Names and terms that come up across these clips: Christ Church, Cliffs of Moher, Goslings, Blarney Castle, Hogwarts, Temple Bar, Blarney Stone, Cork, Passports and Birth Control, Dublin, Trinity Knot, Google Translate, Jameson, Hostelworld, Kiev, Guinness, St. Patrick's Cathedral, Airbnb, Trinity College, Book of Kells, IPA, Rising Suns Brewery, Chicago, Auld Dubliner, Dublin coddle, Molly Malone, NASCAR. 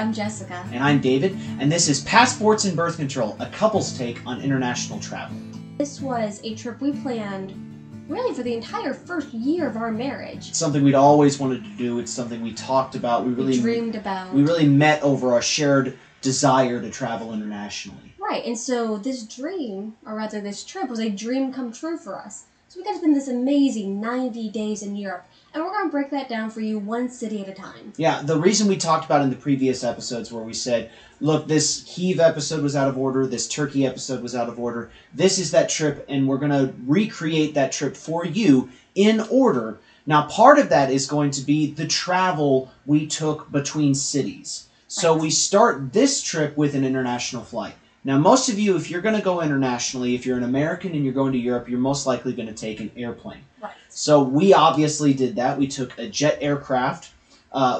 I'm Jessica. And I'm David, and this is Passports and Birth Control, a couple's take on international travel. This was a trip we planned really for the entire first year of our marriage. It's something we'd always wanted to do. It's something we talked about. We dreamed about. We really met over our shared desire to travel internationally. Right, and so this dream, or rather this trip, was a dream come true for us. So we got to spend this amazing 90 days in Europe, and we're going to break that down for you one city at a time. Yeah, the reason we talked about in the previous episodes where we said, look, this Kiev episode was out of order, this Turkey episode was out of order, this is that trip, and we're going to recreate that trip for you in order. Now, part of that is going to be the travel we took between cities. So we start this trip with an international flight. Now, most of you, if you're going to go internationally, if you're an American and you're going to Europe, you're most likely going to take an airplane. Right. So we obviously did that. We took a jet aircraft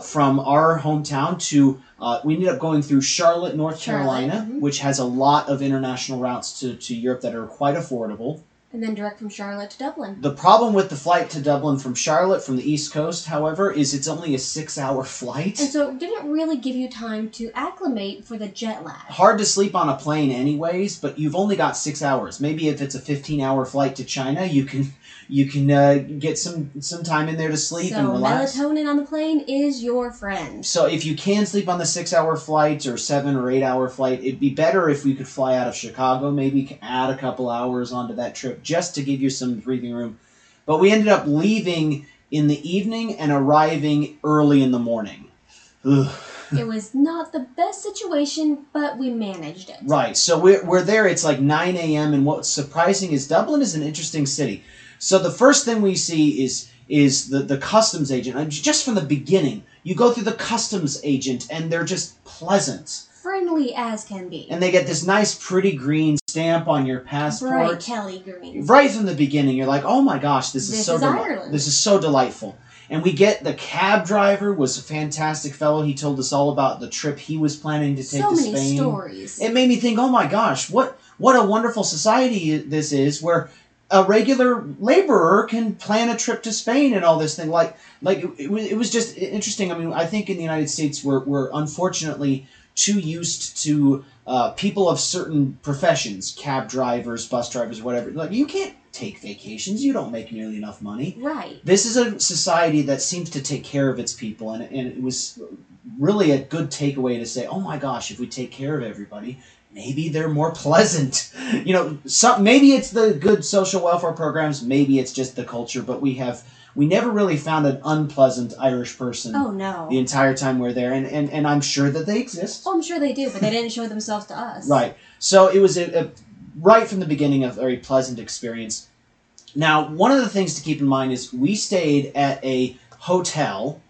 from our hometown to, we ended up going through Charlotte, North Carolina, mm-hmm. which has a lot of international routes to Europe that are quite affordable. And then direct from Charlotte to Dublin. The problem with the flight to Dublin from Charlotte, from the East Coast, however, is it's only a 6-hour flight. And so it didn't really give you time to acclimate for the jet lag. Hard to sleep on a plane anyways, but you've only got 6 hours. Maybe if it's a 15-hour flight to China, you can get some time in there to sleep and relax. So melatonin on the plane is your friend. So if you can sleep on the 6-hour flight or 7 or 8-hour flight, it'd be better if we could fly out of Chicago, maybe add a couple hours onto that trip just to give you some breathing room. But we ended up leaving in the evening and arriving early in the morning. Ugh. It was not the best situation, but we managed it. Right, so we're there. It's like 9 a.m., and what's surprising is Dublin is an interesting city. So the first thing we see is the customs agent. And just from the beginning, you go through the customs agent, and they're just pleasant. Friendly as can be. And they get this nice, pretty green stamp on your passport. Bright Kelly green. Right from the beginning, you're like, oh my gosh, this is so delightful. And we get the cab driver was a fantastic fellow. He told us all about the trip he was planning to take to Spain. So many stories. It made me think, oh my gosh, what a wonderful society this is where a regular laborer can plan a trip to Spain and all this thing. Like it was just interesting. I mean, I think in the United States we're unfortunately too used to people of certain professions, cab drivers, bus drivers, whatever. Like, you can't take vacations. You don't make nearly enough money. Right. This is a society that seems to take care of its people, and it was really a good takeaway to say, oh my gosh, if we take care of everybody, maybe they're more pleasant. You know, maybe it's the good social welfare programs, maybe it's just the culture, but we never really found an unpleasant Irish person. Oh, no. The entire time we're there, and I'm sure that they exist. Oh, I'm sure they do, but they didn't show themselves to us. Right. So it was right from the beginning a very pleasant experience. Now, one of the things to keep in mind is we stayed at a hotel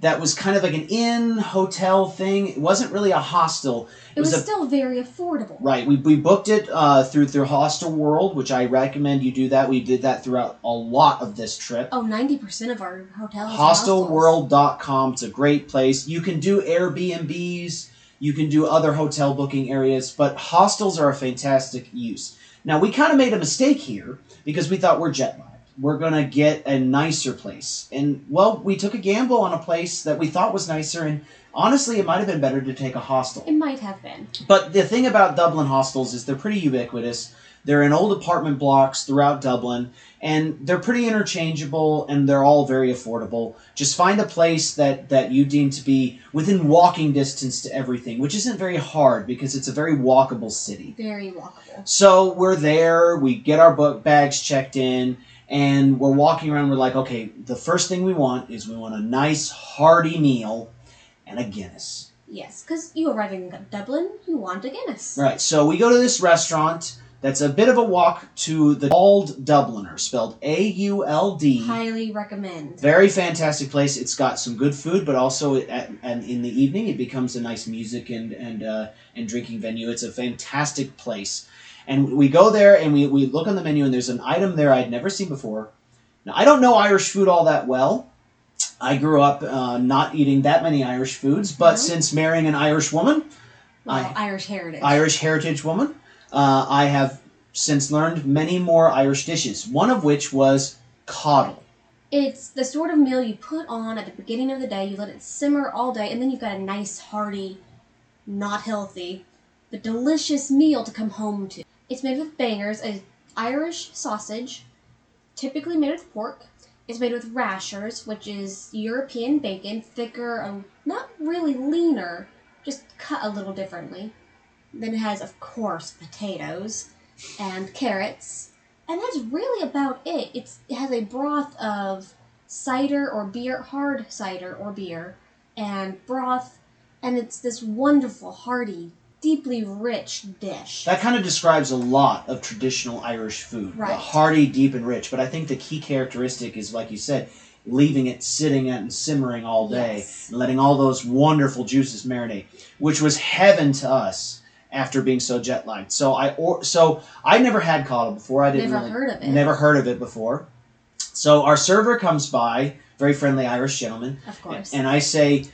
that was kind of like an inn hotel thing. It wasn't really a hostel. It was still very affordable. Right. We booked it through Hostelworld, which I recommend you do that. We did that throughout a lot of this trip. Oh, 90% of our hotels. Hostelworld.com. It's a great place. You can do Airbnbs. You can do other hotel booking areas. But hostels are a fantastic use. Now, we kind of made a mistake here because we thought we're jet-lagged. We're going to get a nicer place. And, well, we took a gamble on a place that we thought was nicer, and honestly, it might have been better to take a hostel. It might have been. But the thing about Dublin hostels is they're pretty ubiquitous. They're in old apartment blocks throughout Dublin, and they're pretty interchangeable, and they're all very affordable. Just find a place that you deem to be within walking distance to everything, which isn't very hard because it's a very walkable city. Very walkable. So we're there. We get our bags checked in. And we're walking around, we're like, okay, the first thing we want is we want a nice, hearty meal and a Guinness. Yes, because you arrive in Dublin, you want a Guinness. Right, so we go to this restaurant that's a bit of a walk to the Auld Dubliner, spelled A-U-L-D. Highly recommend. Very fantastic place. It's got some good food, but also and in the evening it becomes a nice music and drinking venue. It's a fantastic place. And we go there, and we look on the menu, and there's an item there I'd never seen before. Now, I don't know Irish food all that well. I grew up not eating that many Irish foods, but since marrying an Irish woman... Well, Irish heritage woman, I have since learned many more Irish dishes, one of which was coddle. It's the sort of meal you put on at the beginning of the day, you let it simmer all day, and then you've got a nice, hearty not healthy, but delicious meal to come home to. It's made with bangers, an Irish sausage, typically made with pork. It's made with rashers, which is European bacon, thicker and not really leaner, just cut a little differently. Then it has, of course, potatoes and carrots. And that's really about it. It has a broth of cider or beer, hard cider or beer, and broth, and it's this wonderful, hearty, deeply rich dish. That kind of describes a lot of traditional Irish food. Right. The hearty, deep, and rich. But I think the key characteristic is, like you said, leaving it sitting and simmering all day, yes, and letting all those wonderful juices marinate, which was heaven to us after being so jet-lagged. So I never had coddle before. I didn't never heard of it before. So our server comes by, very friendly Irish gentleman, of course, and I say,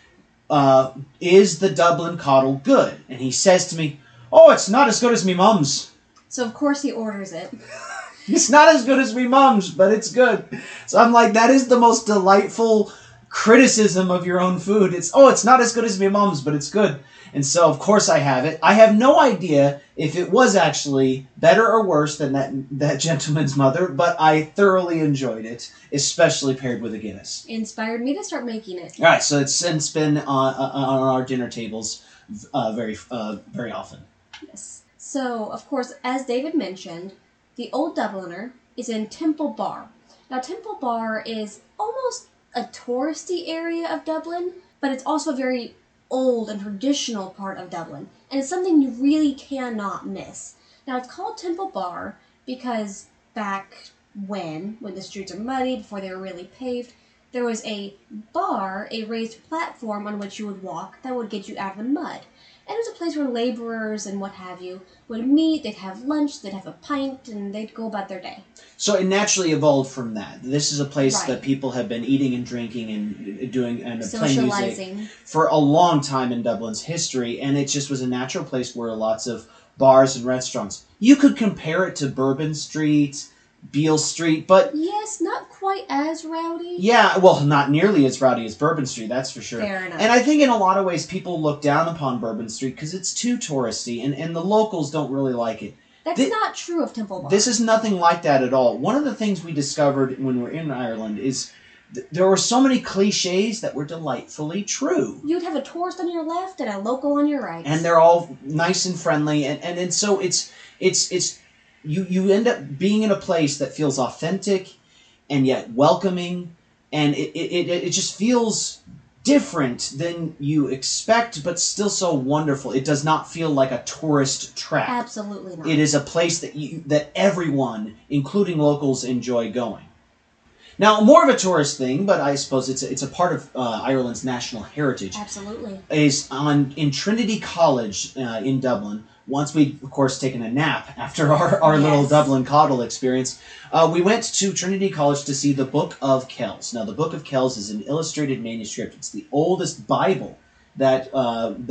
is the Dublin coddle good? And he says to me, oh, it's not as good as me mum's. So of course he orders it. It's not as good as me mum's, but it's good. So I'm like, that is the most delightful criticism of your own food. It's, oh, it's not as good as me mum's, but it's good. And so of course I have it. I have no idea if it was actually better or worse than that gentleman's mother, but I thoroughly enjoyed it, especially paired with a Guinness. Inspired me to start making it. All right, so it's since been on our dinner tables very often. Yes. So of course, as David mentioned, the Auld Dubliner is in Temple Bar. Now Temple Bar is almost a touristy area of Dublin, but it's also a very old and traditional part of Dublin, and it's something you really cannot miss. Now, it's called Temple Bar because back when the streets are muddy, before they were really paved, there was a bar, a raised platform on which you would walk that would get you out of the mud. And it was a place where laborers and what have you would meet, they'd have lunch, they'd have a pint, and they'd go about their day. So it naturally evolved from that. This is a place that people have been eating and drinking and doing and playing music for a long time in Dublin's history, and it just was a natural place where lots of bars and restaurants. You could compare it to Bourbon Street, Beale Street, but... Yes, not quite as rowdy. Yeah, well, not nearly as rowdy as Bourbon Street, that's for sure. Fair enough. And I think in a lot of ways people look down upon Bourbon Street because it's too touristy, and the locals don't really like it. That's not true of Temple Bar. This is nothing like that at all. One of the things we discovered when we were in Ireland is there were so many cliches that were delightfully true. You'd have a tourist on your left and a local on your right. And they're all nice and friendly, and so it's You end up being in a place that feels authentic and yet welcoming, and it just feels different than you expect, but still so wonderful. It does not feel like a tourist trap. Absolutely not. It is a place that everyone, including locals, enjoy going. Now, more of a tourist thing, but I suppose it's a part of Ireland's national heritage. Absolutely. Is in Trinity College in Dublin. Once we'd, of course, taken a nap after our little Dublin coddle experience, we went to Trinity College to see the Book of Kells. Now, the Book of Kells is an illustrated manuscript. It's the oldest Bible that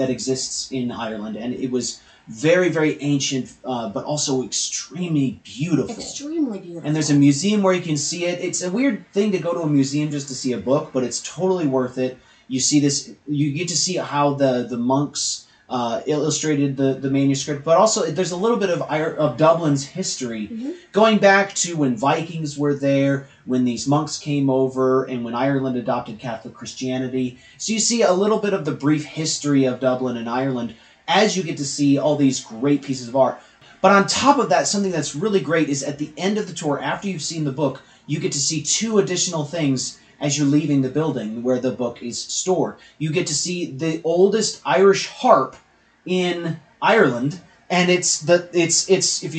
exists in Ireland, and it was very, very ancient, but also extremely beautiful. Extremely beautiful. And there's a museum where you can see it. It's a weird thing to go to a museum just to see a book, but it's totally worth it. You see this. You get to see how the monks illustrated the manuscript, but also there's a little bit of Dublin's history, mm-hmm, going back to when Vikings were there, when these monks came over, and when Ireland adopted Catholic Christianity. So you see a little bit of the brief history of Dublin and Ireland as you get to see all these great pieces of art. But on top of that, something that's really great is at the end of the tour, after you've seen the book, you get to see two additional things as you're leaving the building where the book is stored. You get to see the oldest Irish harp in Ireland, and look at Guinness, if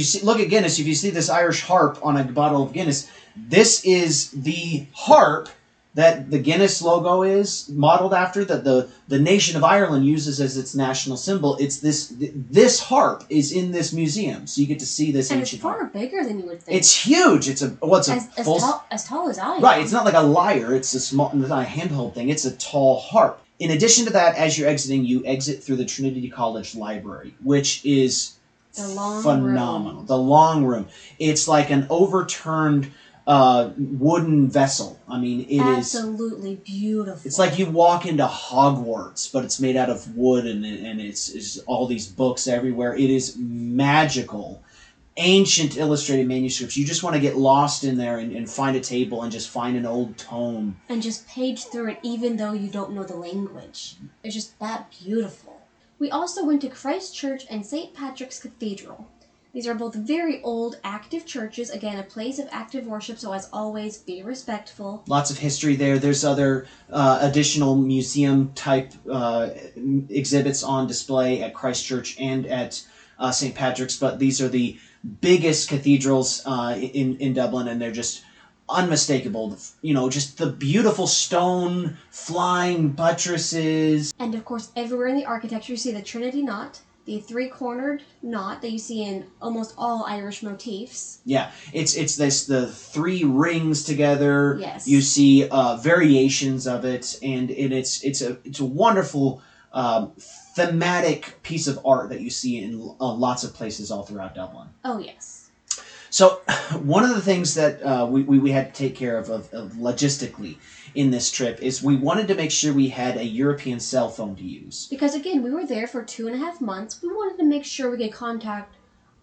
you see this Irish harp on a bottle of Guinness, this is the harp that the Guinness logo is modeled after, that the nation of Ireland uses as its national symbol. It's this harp is in this museum, so you get to see this and ancient harp. And it's far bigger than you would think. It's huge. It's as tall as I am. Right, it's not like a lyre. It's not a handheld thing. It's a tall harp. In addition to that, as you're exiting, you exit through the Trinity College Library, which is phenomenal. The long room. It's like an overturned wooden vessel. I mean, it absolutely is beautiful. It's like you walk into Hogwarts, but it's made out of wood, and it's all these books everywhere. It is magical. Ancient illustrated manuscripts. You just want to get lost in there and find a table and just find an old tome. And just page through it even though you don't know the language. It's just that beautiful. We also went to Christ Church and St. Patrick's Cathedral. These are both very old, active churches. Again, a place of active worship, so as always, be respectful. Lots of history there. There's other additional museum-type exhibits on display at Christ Church and at St. Patrick's, but these are the biggest cathedrals in Dublin, and they're just unmistakable. You know, just the beautiful stone flying buttresses. And of course, everywhere in the architecture you see the Trinity Knot, the three-cornered knot that you see in almost all Irish motifs. Yeah, it's the three rings together. Yes, you see variations of it, and it's a wonderful thematic piece of art that you see in lots of places all throughout Dublin. Oh, yes. So one of the things that we had to take care of logistically in this trip is we wanted to make sure we had a European cell phone to use. Because, again, we were there for 2.5 months. We wanted to make sure we could contact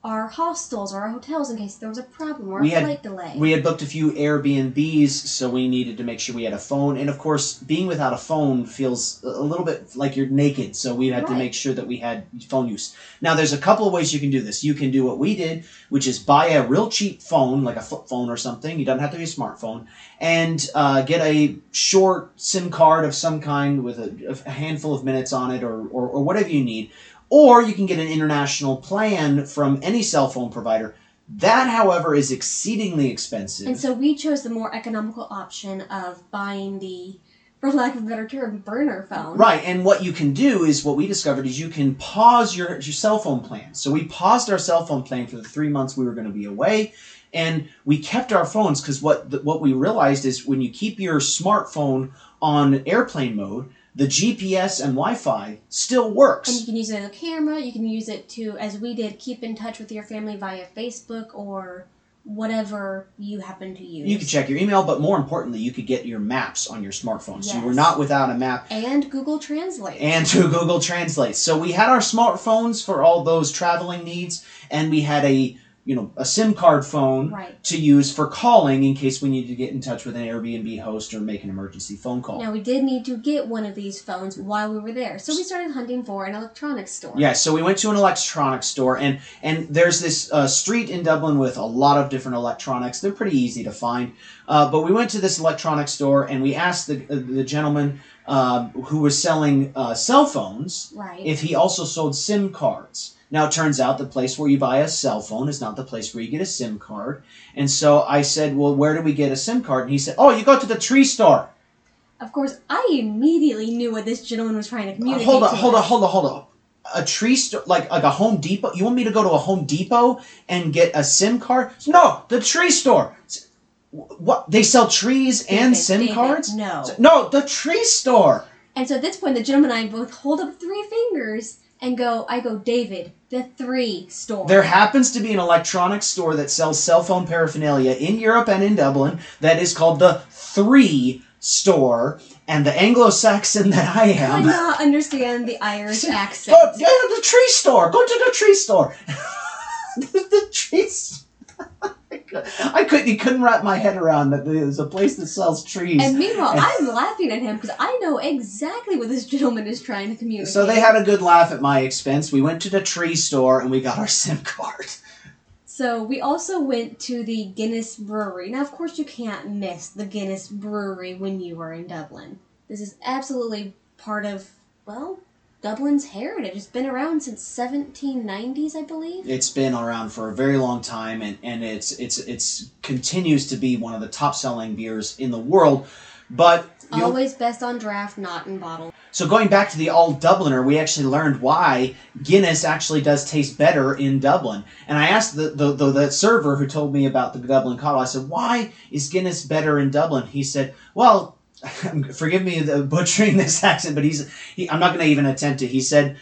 our hostels or our hotels in case there was a problem or a flight delay. We had booked a few Airbnbs, so we needed to make sure we had a phone. And, of course, being without a phone feels a little bit like you're naked, so we had to make sure that we had phone use. Now, there's a couple of ways you can do this. You can do what we did, which is buy a real cheap phone, like a flip phone or something. You don't have to be a smartphone. And get a short SIM card of some kind with a handful of minutes on it or whatever you need. Or you can get an international plan from any cell phone provider. That, however, is exceedingly expensive. And so we chose the more economical option of buying the, for lack of a better term, burner phone. Right, and what you can do is, what we discovered is you can pause your cell phone plan. So we paused our cell phone plan for the 3 months we were going to be away, and we kept our phones because what we realized is when you keep your smartphone on airplane mode, the GPS and Wi-Fi still works. And you can use it as a camera. You can use it to, as we did, keep in touch with your family via Facebook or whatever you happen to use. You could check your email, but more importantly, you could get your maps on your smartphone. Yes. So you were not without a map. And Google Translate. And to Google Translate. So we had our smartphones for all those traveling needs, and we had a SIM card phone to use for calling in case we needed to get in touch with an Airbnb host or make an emergency phone call. Now, we did need to get one of these phones while we were there, so we started hunting for an electronics store. Yeah, so we went to an electronics store, and there's this street in Dublin with a lot of different electronics. They're pretty easy to find, but we went to this electronics store, and we asked the gentleman who was selling cell phones if he also sold SIM cards. Now, it turns out the place where you buy a cell phone is not the place where you get a SIM card. And so I said, well, where do we get a SIM card? And he said, oh, you go to the tree store. Of course, I immediately knew what this gentleman was trying to communicate. Hold on. A tree store, like a Home Depot? You want me to go to a Home Depot and get a SIM card? No, the tree store. What? They sell trees and SIM cards? No. No, the tree store. And so at this point, the gentleman and I both hold up 3 fingers and go, I go, David, the three store. There happens to be an electronics store that sells cell phone paraphernalia in Europe and in Dublin that is called the three store. And the Anglo-Saxon that I am, I do not understand the Irish accent. Go, yeah, the tree store. Go to the tree store. the tree store. He couldn't wrap my head around that there's a place that sells trees. And meanwhile, I'm laughing at him because I know exactly what this gentleman is trying to communicate. So they had a good laugh at my expense. We went to the tree store and we got our SIM card. So we also went to the Guinness Brewery. Now, of course, you can't miss the Guinness Brewery when you are in Dublin. This is absolutely part of, well, Dublin's heritage. It's been around since 1790s, I believe. It's been around for a very long time, and it's continues to be one of the top-selling beers in the world. But always best on draft, not in bottle. So going back to the Auld Dubliner, we actually learned why Guinness actually does taste better in Dublin. And I asked the server who told me about the Dublin coddle. I said, "Why is Guinness better in Dublin?" He said, "Well, forgive me the butchering this accent, but I'm not going to even attempt it. He said,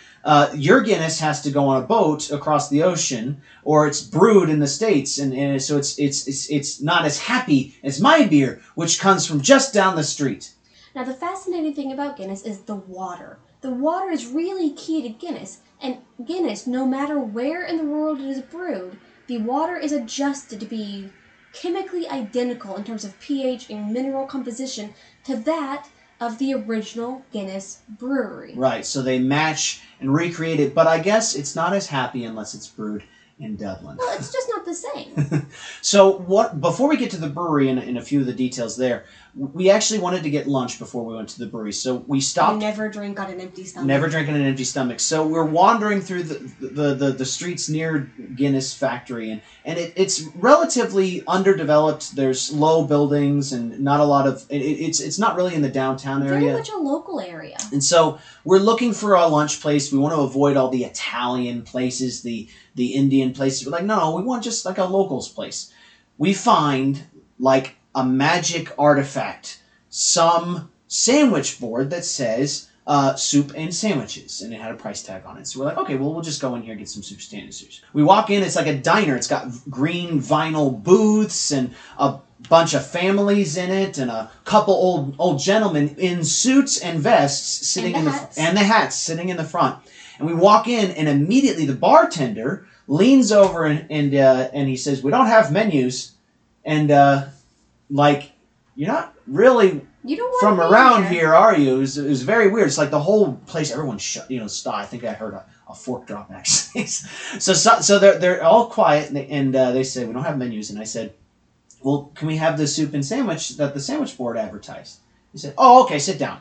your Guinness has to go on a boat across the ocean, or it's brewed in the States, and so it's not as happy as my beer, which comes from just down the street. Now, the fascinating thing about Guinness is the water. The water is really key to Guinness, and Guinness, no matter where in the world it is brewed, the water is adjusted to be chemically identical in terms of pH and mineral composition to that of the original Guinness brewery. Right, so they match and recreate it, but I guess it's not as happy unless it's brewed in Dublin. Well, it's just not the same. So before we get to the brewery and a few of the details there, we actually wanted to get lunch before we went to the brewery, so we stopped. You never drink on an empty stomach. Never drink on an empty stomach. So we're wandering through the streets near Guinness Factory, and it's relatively underdeveloped. There's low buildings and not a lot of it's not really in the downtown area. Very much a local area. And so we're looking for a lunch place. We want to avoid all the Italian places, the Indian places. We're like, no, we want just like a locals place. We find like a magic artifact, some sandwich board that says soup and sandwiches, and it had a price tag on it. So we're like, okay, well, we'll just go in here and get some soup sandwiches. We walk in, it's like a diner. It's got green vinyl booths and a bunch of families in it, and a couple old gentlemen in suits and vests sitting and the hats sitting in the front. And we walk in, and immediately the bartender leans over and he says, "We don't have menus," and like, you're not really from around here, are you? It was very weird. It's like the whole place, everyone shut, stopped. I think I heard a fork drop actually. so they're all quiet, and they said, "We don't have menus." And I said, "Well, can we have the soup and sandwich that the sandwich board advertised?" He said, "Oh, okay, sit down."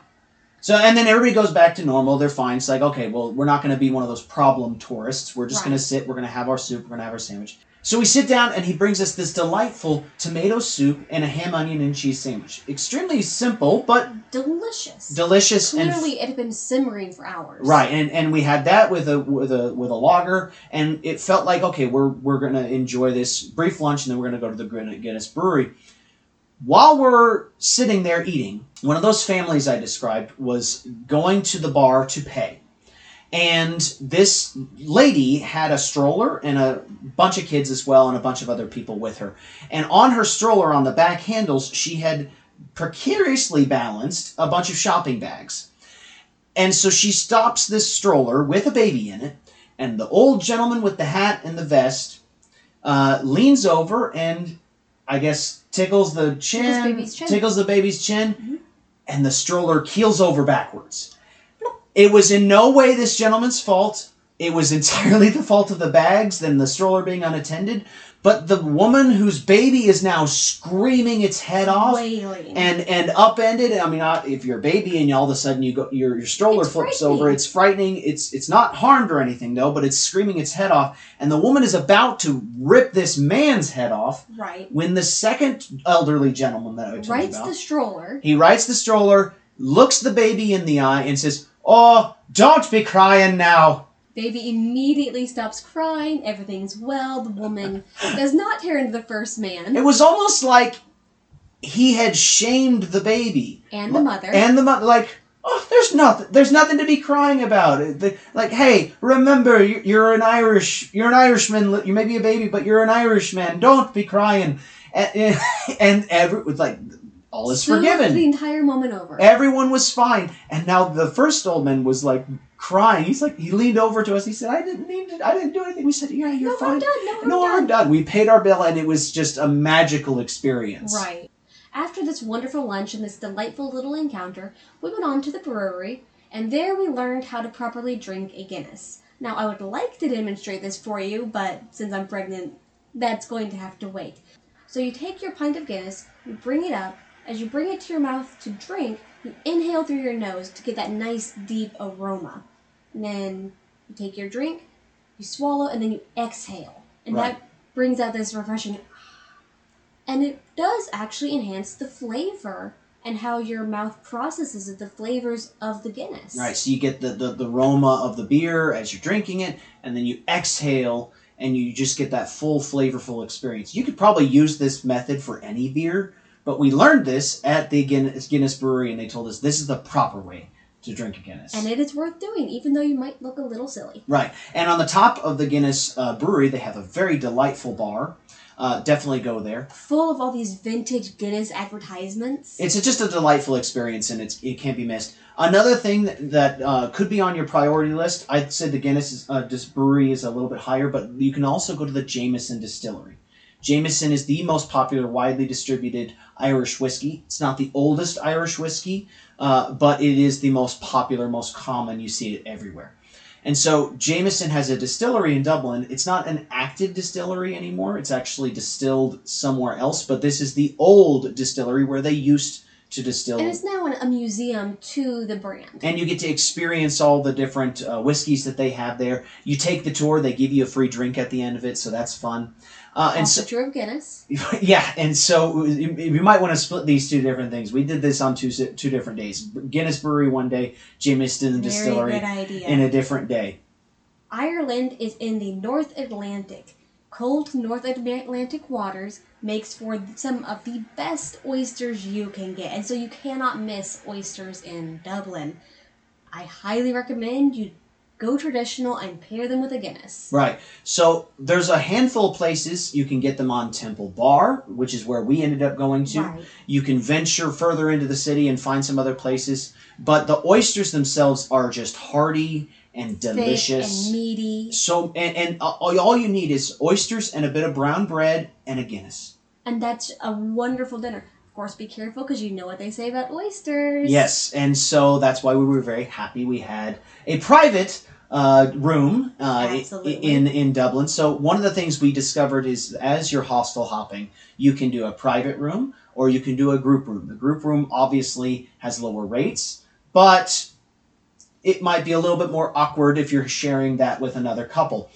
So, and then everybody goes back to normal. They're fine. It's like, okay, well, we're not going to be one of those problem tourists. We're just going to sit. We're going to have our soup. We're going to have our sandwich. So we sit down, and he brings us this delightful tomato soup and a ham, onion, and cheese sandwich. Extremely simple, but... delicious. Delicious. Clearly, it had been simmering for hours. Right, and we had that with a lager, and it felt like, okay, we're going to enjoy this brief lunch, and then we're going to go to the Guinness Brewery. While we're sitting there eating, one of those families I described was going to the bar to pay. And this lady had a stroller and a bunch of kids as well and a bunch of other people with her. And on her stroller, on the back handles, she had precariously balanced a bunch of shopping bags. And so she stops this stroller with a baby in it, and the old gentleman with the hat and the vest leans over and, I guess, tickles the baby's chin, mm-hmm. and the stroller keels over backwards. It was in no way this gentleman's fault. It was entirely the fault of the bags and the stroller being unattended. But the woman whose baby is now screaming its head off and upended. I mean, if you're a baby and all of a sudden you go, your stroller flips over, it's frightening. It's not harmed or anything, though, but it's screaming its head off. And the woman is about to rip this man's head off when the second elderly gentleman that I told you about... He rights the stroller, looks the baby in the eye, and says... "Oh, don't be crying now." Baby immediately stops crying. Everything's well. The woman does not tear into the first man. It was almost like he had shamed the baby. And the mother. And the mother. Like, oh, there's nothing to be crying about. Like, hey, remember, you're an Irishman. You may be a baby, but you're an Irishman. Don't be crying. All is forgiven. The entire moment over. Everyone was fine. And now the first old man was like crying. He's like, he leaned over to us. He said, I didn't do anything. We said, yeah, you're fine. No, I'm done. We paid our bill, and it was just a magical experience. Right. After this wonderful lunch and this delightful little encounter, we went on to the brewery, and there we learned how to properly drink a Guinness. Now, I would like to demonstrate this for you, but since I'm pregnant, that's going to have to wait. So you take your pint of Guinness, you bring it up. As you bring it to your mouth to drink, you inhale through your nose to get that nice, deep aroma. And then you take your drink, you swallow, and then you exhale. And that brings out this refreshing... And it does actually enhance the flavor and how your mouth processes the flavors of the Guinness. Right, so you get the aroma of the beer as you're drinking it, and then you exhale, and you just get that full, flavorful experience. You could probably use this method for any beer, But we learned this at the Guinness Brewery, and they told us this is the proper way to drink a Guinness. And it is worth doing, even though you might look a little silly. Right. And on the top of the Guinness Brewery, they have a very delightful bar. Definitely go there. Full of all these vintage Guinness advertisements. It's just a delightful experience, and it can't be missed. Another thing that could be on your priority list, I'd say the Guinness Brewery is a little bit higher, but you can also go to the Jameson Distillery. Jameson is the most popular, widely distributed Irish whiskey. It's not the oldest Irish whiskey, but it is the most popular, most common. You see it everywhere. And so Jameson has a distillery in Dublin. It's not an active distillery anymore. It's actually distilled somewhere else, but this is the old distillery where they used to distill. And it's now a museum to the brand. And you get to experience all the different whiskeys that they have there. You take the tour. They give you a free drink at the end of it, so that's fun. And so, tour of Guinness. Yeah, and so you might want to split these two different things. We did this on two different days. Guinness Brewery one day, Jameson Distillery in a different day. Ireland is in the North Atlantic. Cold North Atlantic waters makes for some of the best oysters you can get. And so you cannot miss oysters in Dublin. I highly recommend you go traditional and pair them with a Guinness. Right. So there's a handful of places you can get them on Temple Bar, which is where we ended up going to. Right. You can venture further into the city and find some other places. But the oysters themselves are just hearty and delicious. Thick and meaty. So, and all you need is oysters and a bit of brown bread and a Guinness. And that's a wonderful dinner. Of course, be careful because you know what they say about oysters. Yes, and so that's why we were very happy we had a private room in Dublin. So one of the things we discovered is as you're hostel hopping, you can do a private room or you can do a group room. The group room obviously has lower rates, but it might be a little bit more awkward if you're sharing that with another couple.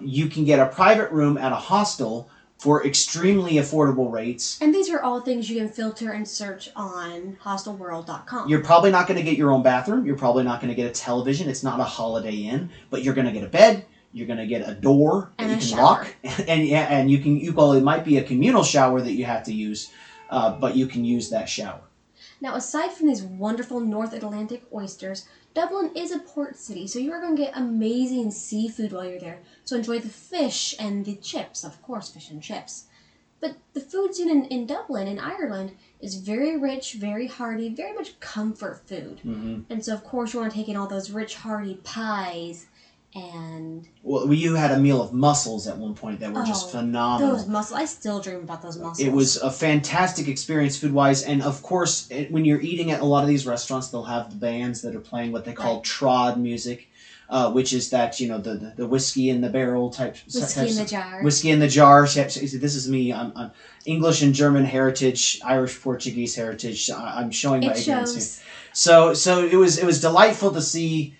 You can get a private room at a hostel for extremely affordable rates. And these are all things you can filter and search on hostelworld.com. You're probably not going to get your own bathroom. You're probably not going to get a television. It's not a Holiday Inn, but you're going to get a bed. You're going to get a door that you can lock. And well, it might be a communal shower that you have to use, but you can use that shower. Now, aside from these wonderful North Atlantic oysters, Dublin is a port city, so you are going to get amazing seafood while you're there. So enjoy the fish and the chips, of course, fish and chips. But the food scene in Dublin, in Ireland, is very rich, very hearty, very much comfort food. Mm-hmm. And so, of course, you want to take in all those rich, hearty pies and... Well, you had a meal of mussels at one point that were just phenomenal. Those mussels. I still dream about those mussels. It was a fantastic experience food-wise. And, of course, when you're eating at a lot of these restaurants, they'll have the bands that are playing what they call trod music, which is that, you know, the whiskey in the barrel type. Whiskey in the jar. This is me. I'm English and German heritage, Irish Portuguese heritage. I'm showing my ignorance here. So it was delightful to see...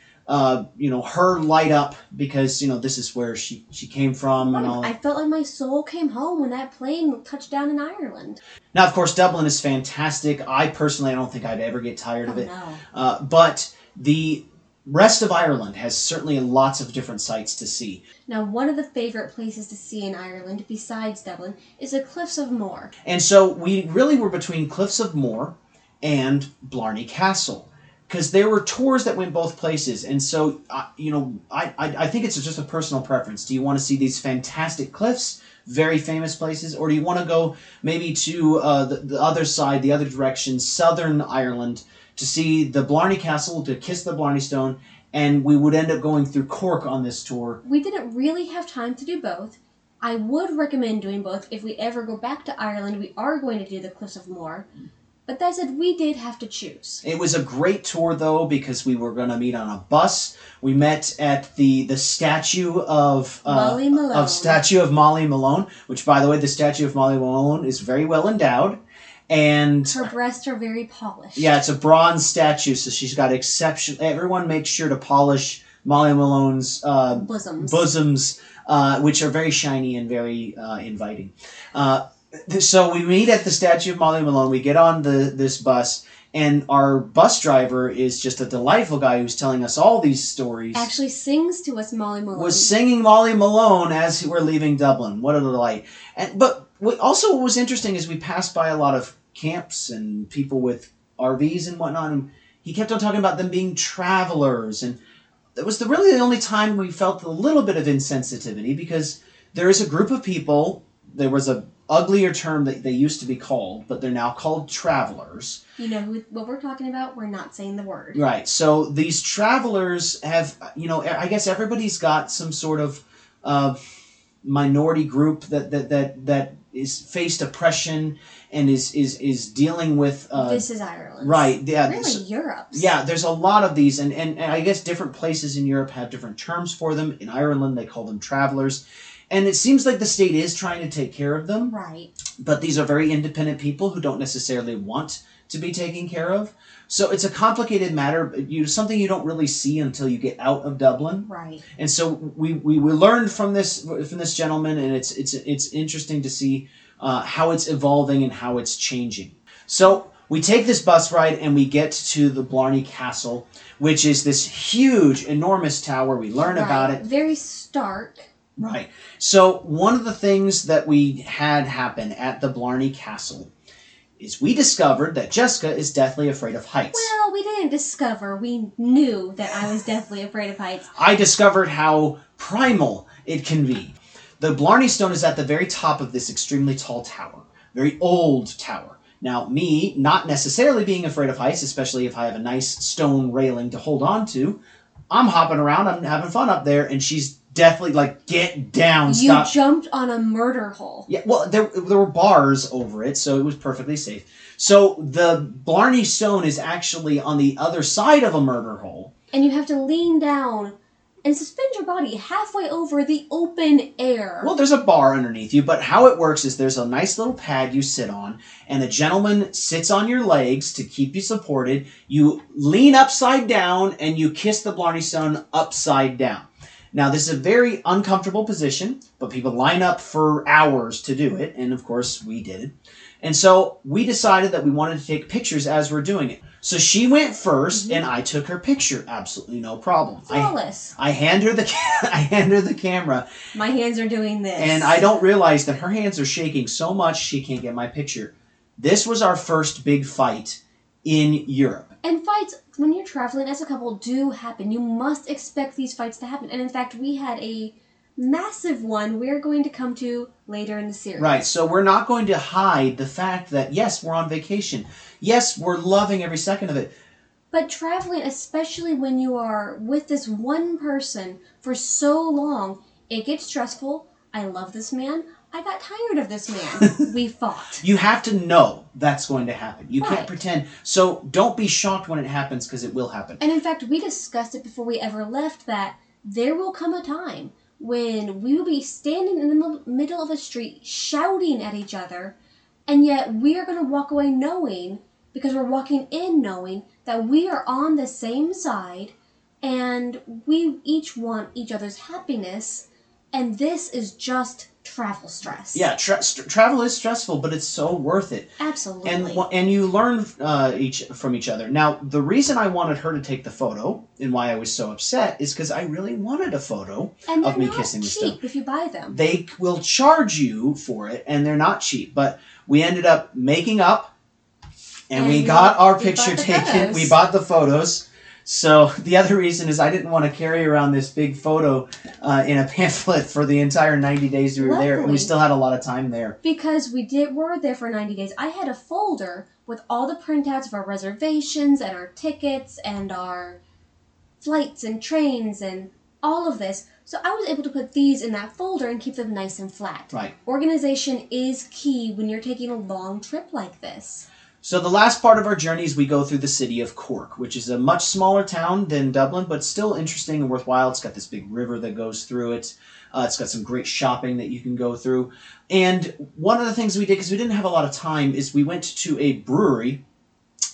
you know, her light up because, you know, this is where she came from and all. I felt like my soul came home when that plane touched down in Ireland. Now, of course, Dublin is fantastic. I personally, I don't think I'd ever get tired of it. No. But the rest of Ireland has certainly lots of different sights to see. Now, one of the favorite places to see in Ireland, besides Dublin, is the Cliffs of Moher. And so we really were between Cliffs of Moher and Blarney Castle, because there were tours that went both places. And so, you know, I think it's just a personal preference. Do you want to see these fantastic cliffs, very famous places, or do you want to go maybe to the other side, the other direction, southern Ireland, to see the Blarney Castle, to kiss the Blarney Stone, and we would end up going through Cork on this tour. We didn't really have time to do both. I would recommend doing both. If we ever go back to Ireland, we are going to do the Cliffs of Moher. But that said, we did have to choose. It was a great tour, though, because we were going to meet on a bus. We met at the statue of Molly Malone. Which, by the way, the statue of Molly Malone is very well endowed, and her breasts are very polished. Yeah, it's a bronze statue, so she's got exceptional. Everyone makes sure to polish Molly Malone's bosoms, which are very shiny and very inviting. So we meet at the statue of Molly Malone. We get on this bus, and our bus driver is just a delightful guy who's telling us all these stories. Actually sings to us Molly Malone. Was singing Molly Malone as we're leaving Dublin. What a delight. But also what was interesting is we passed by a lot of camps and people with RVs and whatnot. And he kept on talking about them being travelers. And that was really the only time we felt a little bit of insensitivity, because there is a group of people, there was a uglier term that they used to be called, but they're now called travelers. You know what we're talking about? We're not saying the word. Right. So these travelers have, you know, I guess everybody's got some sort of minority group that is faced oppression and is dealing with... this is Ireland. Right. Yeah, really, Europe. Yeah, there's a lot of these, and I guess different places in Europe have different terms for them. In Ireland, they call them travelers. And it seems like the state is trying to take care of them. Right. But these are very independent people who don't necessarily want to be taken care of. So it's a complicated matter. Something you don't really see until you get out of Dublin. Right. And so we learned from this gentleman, and it's interesting to see how it's evolving and how it's changing. So we take this bus ride and we get to the Blarney Castle, which is this huge, enormous tower. We learn about it. Very stark. Right. So one of the things that we had happen at the Blarney Castle is we discovered that Jessica is deathly afraid of heights. Well, we didn't discover. We knew that I was deathly afraid of heights. I discovered how primal it can be. The Blarney Stone is at the very top of this extremely tall tower, very old tower. Now, me not necessarily being afraid of heights, especially if I have a nice stone railing to hold on to, I'm hopping around, I'm having fun up there, and she's definitely like, get down, stop. You jumped on a murder hole. Yeah, well, there were bars over it, so it was perfectly safe. So the Blarney Stone is actually on the other side of a murder hole. And you have to lean down and suspend your body halfway over the open air. Well, there's a bar underneath you, but how it works is there's a nice little pad you sit on, and a gentleman sits on your legs to keep you supported. You lean upside down, and you kiss the Blarney Stone upside down. Now, this is a very uncomfortable position, but people line up for hours to do it, and of course, we did it. And so, we decided that we wanted to take pictures as we're doing it. So, she went first, and I took her picture. Absolutely no problem. Flawless. I hand her the camera. My hands are doing this. And I don't realize that her hands are shaking so much, she can't get my picture. This was our first big fight in Europe. And fights, when you're traveling as a couple, do happen. You must expect these fights to happen. And in fact, we had a massive one we're going to come to later in the series. Right, so we're not going to hide the fact that, yes, we're on vacation. Yes, we're loving every second of it. But traveling, especially when you are with this one person for so long, it gets stressful. I love this man. I got tired of this man. We fought. You have to know that's going to happen. You can't pretend. So don't be shocked when it happens, because it will happen. And in fact, we discussed it before we ever left that there will come a time when we will be standing in the middle of a street shouting at each other, and yet we are going to walk away knowing, because we're walking in knowing, that we are on the same side and we each want each other's happiness, and this is just travel stress. Yeah, travel is stressful, but it's so worth it. Absolutely. And you learn from each other. Now, the reason I wanted her to take the photo and why I was so upset is because I really wanted a photo of me kissing the stone. And they're not cheap if you buy them. They will charge you for it, and they're not cheap. But we ended up making up, and we got our picture taken. We bought the photos. So the other reason is I didn't want to carry around this big photo in a pamphlet for the entire 90 days we were there, and we still had a lot of time there. Because we were there for 90 days. I had a folder with all the printouts of our reservations and our tickets and our flights and trains and all of this. So I was able to put these in that folder and keep them nice and flat. Right. Organization is key when you're taking a long trip like this. So the last part of our journey is we go through the city of Cork, which is a much smaller town than Dublin, but still interesting and worthwhile. It's got this big river that goes through it. It's got some great shopping that you can go through. And one of the things we did, because we didn't have a lot of time, is we went to a brewery,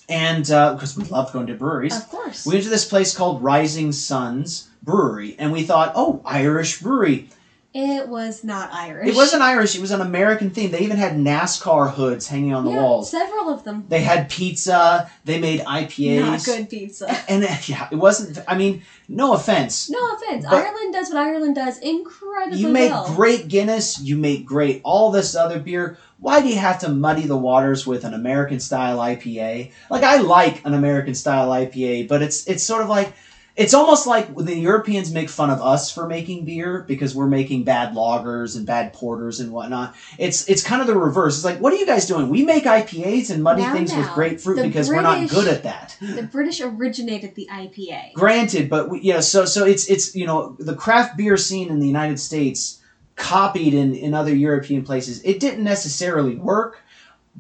and because we love going to breweries. Of course. We went to this place called Rising Suns Brewery, and we thought, oh, Irish brewery. It was not Irish. It wasn't Irish. It was an American theme. They even had NASCAR hoods hanging on the walls. Several of them. They had pizza. They made IPAs. Not good pizza. And yeah, it wasn't. I mean, no offense. No offense. Ireland does what Ireland does incredibly well. You make great Guinness. You make great all this other beer. Why do you have to muddy the waters with an American style IPA? Like, I like an American style IPA, but it's sort of like. It's almost like the Europeans make fun of us for making beer because we're making bad lagers and bad porters and whatnot. It's kind of the reverse. It's like, what are you guys doing? We make IPAs and muddy things with grapefruit because we're not good at that. The British originated the IPA. Granted, but so it's you know, the craft beer scene in the United States copied in other European places. It didn't necessarily work,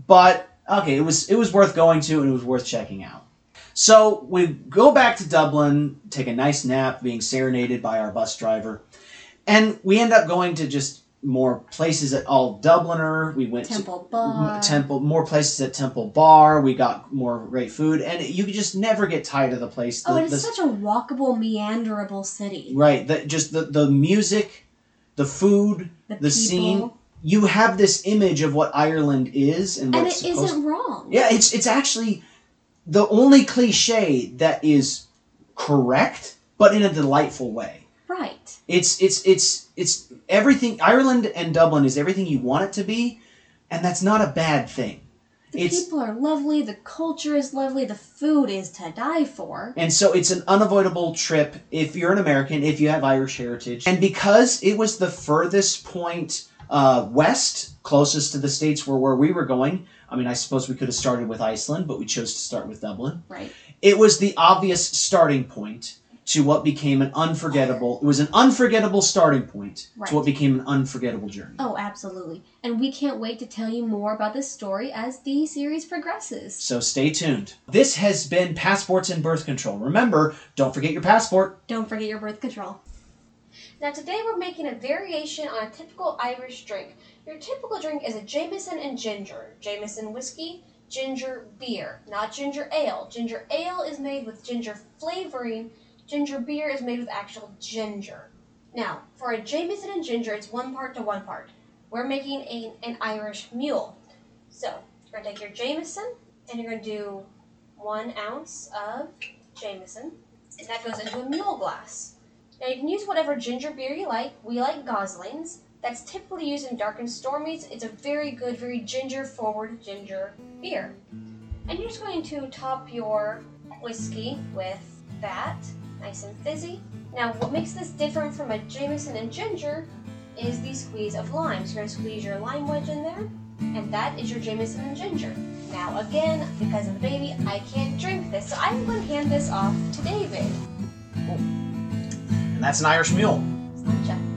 but okay, it was worth going to and it was worth checking out. So we go back to Dublin, take a nice nap, being serenaded by our bus driver, and we end up going to just more places at Auld Dubliner. We went more places at Temple Bar. We got more great food, and you could just never get tired of the place. Oh, it's such a walkable, meanderable city. Right. The music, the food, the scene. You have this image of what Ireland is, and it isn't wrong. Yeah, it's actually. The only cliche that is correct, but in a delightful way. Right. It's everything. Ireland and Dublin is everything you want it to be, and that's not a bad thing. People are lovely. The culture is lovely. The food is to die for. And so it's an unavoidable trip if you're an American, if you have Irish heritage. And because it was the furthest point west, closest to the states where we were going, I mean, I suppose we could have started with Iceland, but we chose to start with Dublin. Right. It was the obvious starting point to what became an unforgettable... It was an unforgettable starting point to what became an unforgettable journey. Oh, absolutely. And we can't wait to tell you more about this story as the series progresses. So stay tuned. This has been Passports and Birth Control. Remember, don't forget your passport. Don't forget your birth control. Now today we're making a variation on a typical Irish drink. Your typical drink is a Jameson and ginger. Jameson whiskey, ginger beer, not ginger ale. Ginger ale is made with ginger flavoring. Ginger beer is made with actual ginger. Now, for a Jameson and ginger, it's 1 part to 1 part. We're making an Irish mule. So, you're going to take your Jameson, and you're going to do 1 ounce of Jameson, and that goes into a mule glass. Now you can use whatever ginger beer you like. We like Goslings. That's typically used in dark and stormies. It's a very good, very ginger-forward ginger beer. And you're just going to top your whiskey with that, nice and fizzy. Now what makes this different from a Jameson and ginger is the squeeze of lime. So you're going to squeeze your lime wedge in there, and that is your Jameson and ginger. Now again, because of the baby, I can't drink this, so I'm going to hand this off to David. Oh. And that's an Irish mule. It's not